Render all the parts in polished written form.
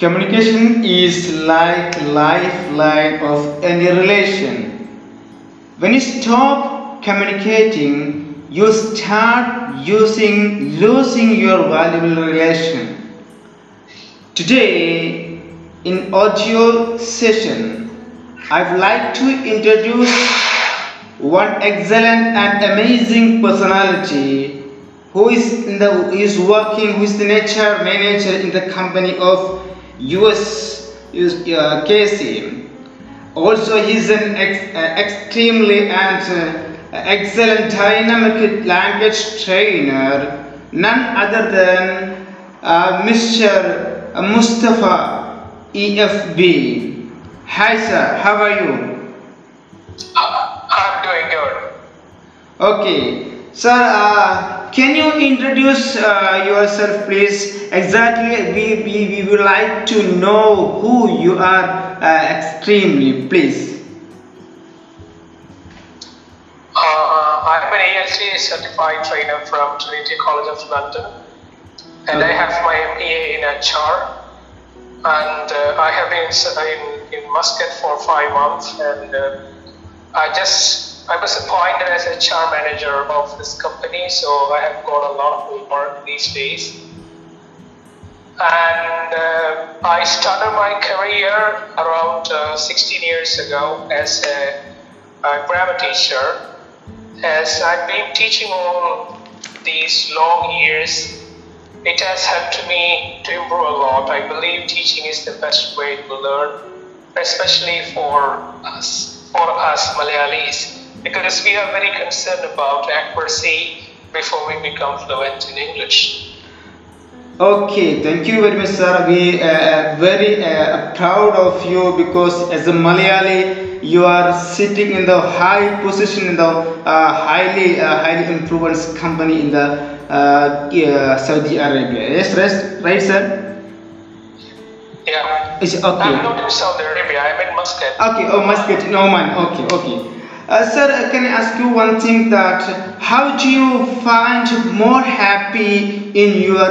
Communication is like lifeline of any relation. When you stop communicating, you start losing your valuable relation. Today, in audio session, I would like to introduce one excellent and amazing personality who is the HR manager in the company of KC. Also, he is an extremely and excellent dynamic language trainer, none other than Mr. Mustafa EFB. Hi sir, how are you? I'm doing good. Okay. Sir, can you introduce yourself, please? Exactly, we would like to know who you are extremely, please. I'm an ALT certified trainer from Trinity College of London, and I have my MBA in HR, and I have been in Muscat for 5 months, and I was appointed as a HR manager of this company, so I have got a lot of work these days. And I started my career around 16 years ago as a grammar teacher, as I've been teaching all these long years. It has helped me to improve a lot. I believe teaching is the best way to learn, especially for us Malayalis, because we are very concerned about accuracy before we become fluent in English. Okay, thank you very much, sir. We are very proud of you, because as a Malayali, you are sitting in the high position in the highly influenced company in the Saudi Arabia. Yes, right, sir? Yeah. Okay. I'm not in Saudi Arabia, I'm in Muscat. Okay, oh, Muscat, in Oman. Okay, okay. Sir, can I ask you one thing, that how do you find more happy in your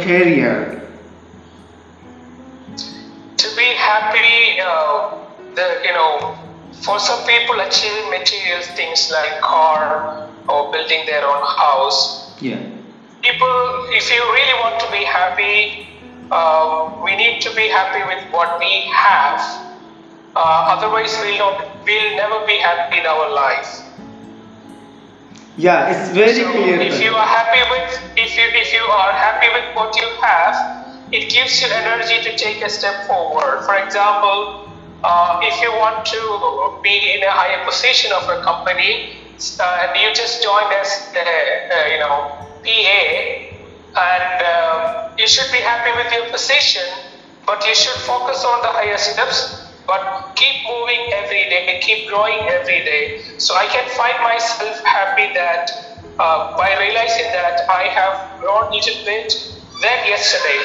career? To be happy, for some people achieving material things like car or building their own house. Yeah. People, if you really want to be happy, we need to be happy with what we have. Otherwise, we'll never be happy in our life. Yeah, it's very clear. If you are happy with what you have, it gives you energy to take a step forward. For example, if you want to be in a higher position of a company, and you just joined as PA, and you should be happy with your position, but you should focus on the higher steps. But keep moving every day, keep growing every day. So I can find myself happy that by realizing that I have grown a little bit than yesterday.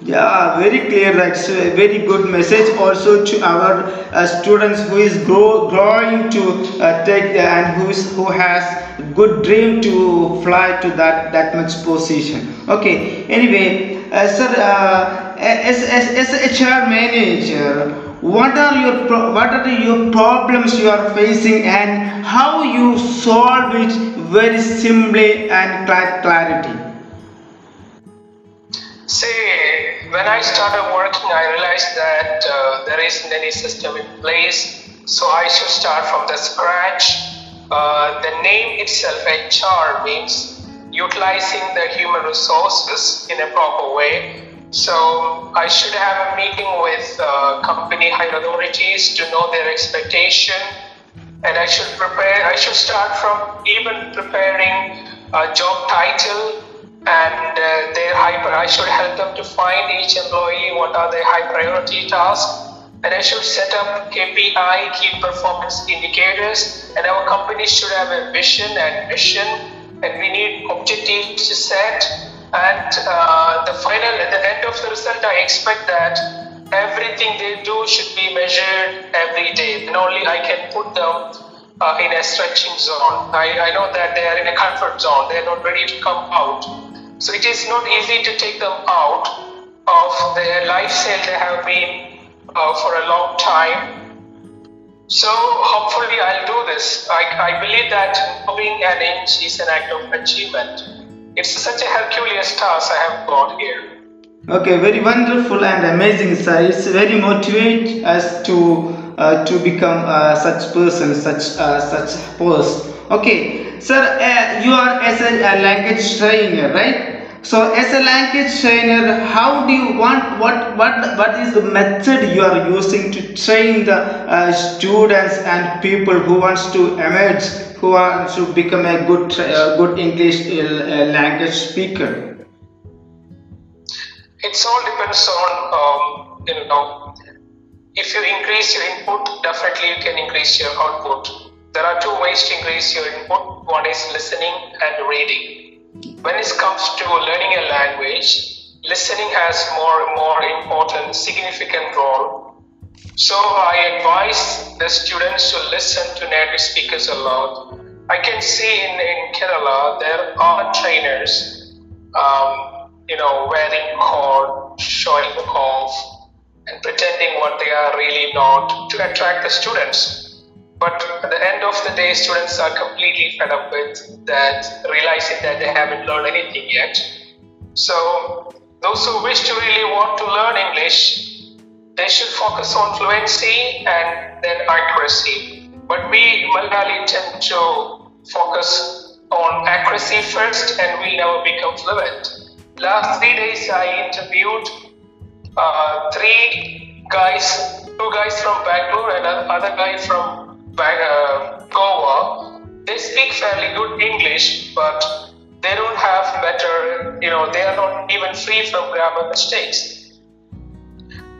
Yeah, very clear. That's a very good message also to our students who is growing to take and who has good dream to fly to that much position. Okay. Anyway, sir, as a HR manager, what are your problems you are facing, and how you solve it very simply and clarity? See, when I started working, I realized that there isn't any system in place, so I should start from the scratch. The name itself, HR, means utilizing the human resources in a proper way. So I should have a meeting with company higher authorities to know their expectation, and I should start from even preparing a job title and I should help them to find each employee what are their high priority tasks, and I should set up KPI, key performance indicators, and our company should have a vision and mission, and we need objectives to set. And at the end of the result, I expect that everything they do should be measured every day. Then only I can put them in a stretching zone. I know that they are in a comfort zone. They are not ready to come out. So it is not easy to take them out. of their lifestyle they have been for a long time. So hopefully I'll do this. I believe that moving an inch is an act of achievement. It's such a Herculean task I have got here. Okay, very wonderful and amazing, sir. It's very motivate us to become such person, such post. Okay, sir, you are as a language trainer, right? So, as a language trainer, how do you want? What is the method you are using to train the students and people who wants to emerge, who wants to become a good English language speaker? It all depends on, if you increase your input, definitely you can increase your output. There are two ways to increase your input. One is listening and reading. When it comes to learning a language, listening has more important, significant role. So I advise the students to listen to native speakers a lot. I can see in Kerala, there are trainers, wearing hard, showing off, and pretending what they are really not to attract the students. But at the end of the day, students are completely fed up with that, realizing that they haven't learned anything yet. So those who wish to really want to learn English, they should focus on fluency and then accuracy. But we Malayali tend to focus on accuracy first, and we'll never become fluent. Last 3 days I interviewed two guys from Bangalore and another guy from Goa. They speak fairly good English, but they don't have better, they are not even free from grammar mistakes.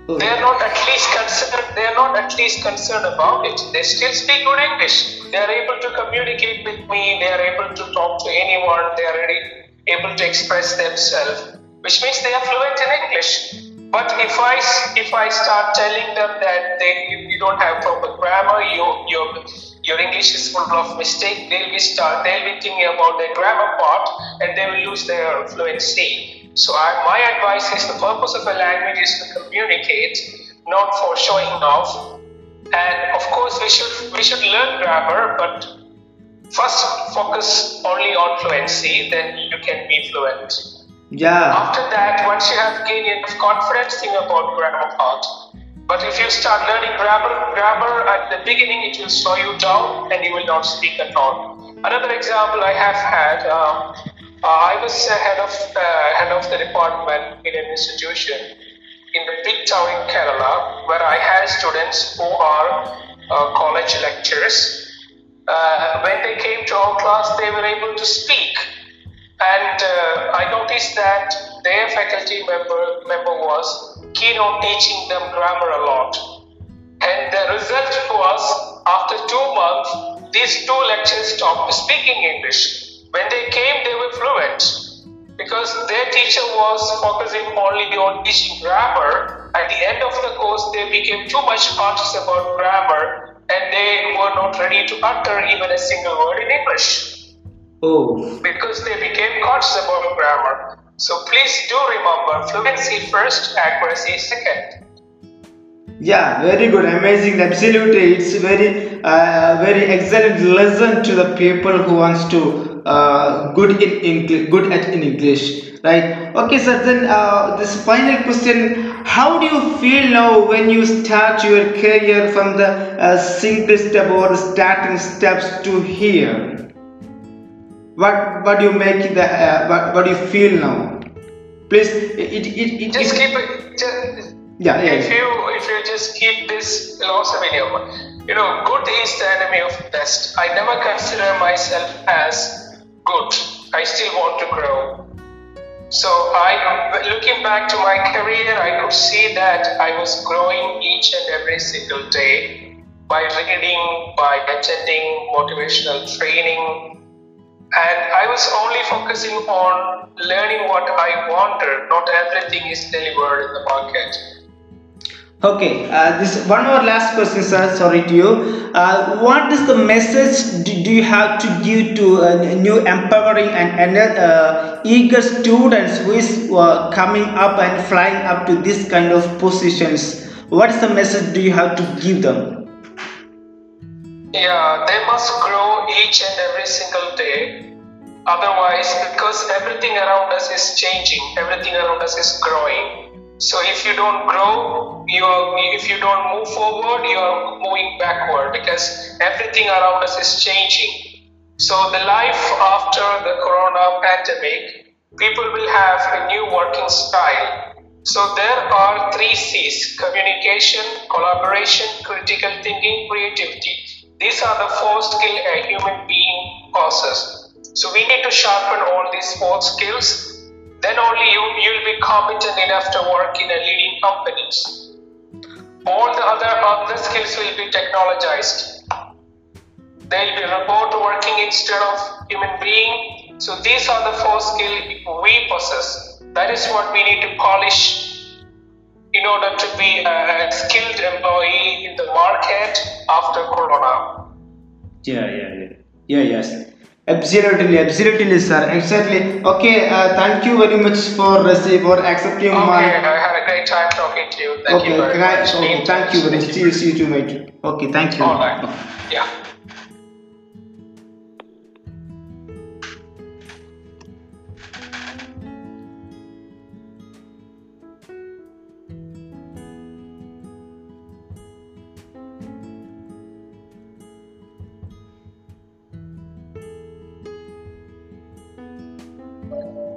They are not at least concerned, about it. They still speak good English. They are able to communicate with me, they are able to talk to anyone, they are able to express themselves, which means they are fluent in English. But if I start telling them that you don't have proper grammar, your English is full of mistakes, they'll be thinking about their grammar part and they will lose their fluency. So my advice is the purpose of a language is to communicate, not for showing off. And of course we should learn grammar, but first, focus only on fluency, then you can be fluent. Yeah. After that, once you have gained enough confidence, think about grammar part. But if you start learning grammar at the beginning, it will slow you down and you will not speak at all. Another example I have had, I was head of the department in an institution in the big town in Kerala, where I had students who are college lecturers. When they came to our class, they were able to speak, and I noticed that their faculty member was keen on teaching them grammar a lot. And the result was, after 2 months, these two lecturers stopped speaking English. When they came, they were fluent, because their teacher was focusing only on teaching grammar. At the end of the course, they became too much conscious about grammar, and they were not ready to utter even a single word in English. Oh. Because they became conscious about grammar. So please do remember, fluency first, accuracy second. Yeah, very good, amazing, absolutely. It's very excellent lesson to the people who wants to good at in English, right? Okay, so then this final question. How do you feel now when you start your career from the single step or starting steps to here? What do you make the what do you feel now? Please, it just keep it. If you just keep this philosophy, good is the enemy of best. I never consider myself as good. I still want to grow. So looking back to my career, I could see that I was growing each and every single day by reading, by attending motivational training, and I was only focusing on learning what I wanted. Not everything is delivered in the market. Okay, this one more last question, sir. Sorry to you. What is the message do you have to give to new empowering and eager students who is coming up and flying up to this kind of positions? What is the message do you have to give them? Yeah, they must grow each and every single day. Otherwise, because everything around us is changing, everything around us is growing. So if you don't grow, if you don't move forward, you are moving backward because everything around us is changing. So the life after the corona pandemic, people will have a new working style. So there are 3 C's: communication, collaboration, critical thinking, creativity. These are the 4 skills a human being possesses. So we need to sharpen all these 4 skills. Then only you'll be competent enough to work in a leading companies. All the other skills will be technologized. They'll be robot working instead of human being. So these are the 4 skills we possess. That is what we need to polish in order to be a skilled employee in the market after Corona. Yeah, yes. Absolutely, sir. Exactly. Okay. Thank you very much for accepting my. Okay, I had a great time talking to you. Thank you very much. Okay, thank you very much. See you too, mate. Okay, thank you. All right. Okay. Yeah.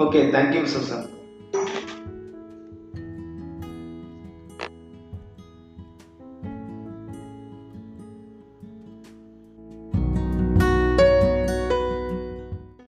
Okay, thank you, sir.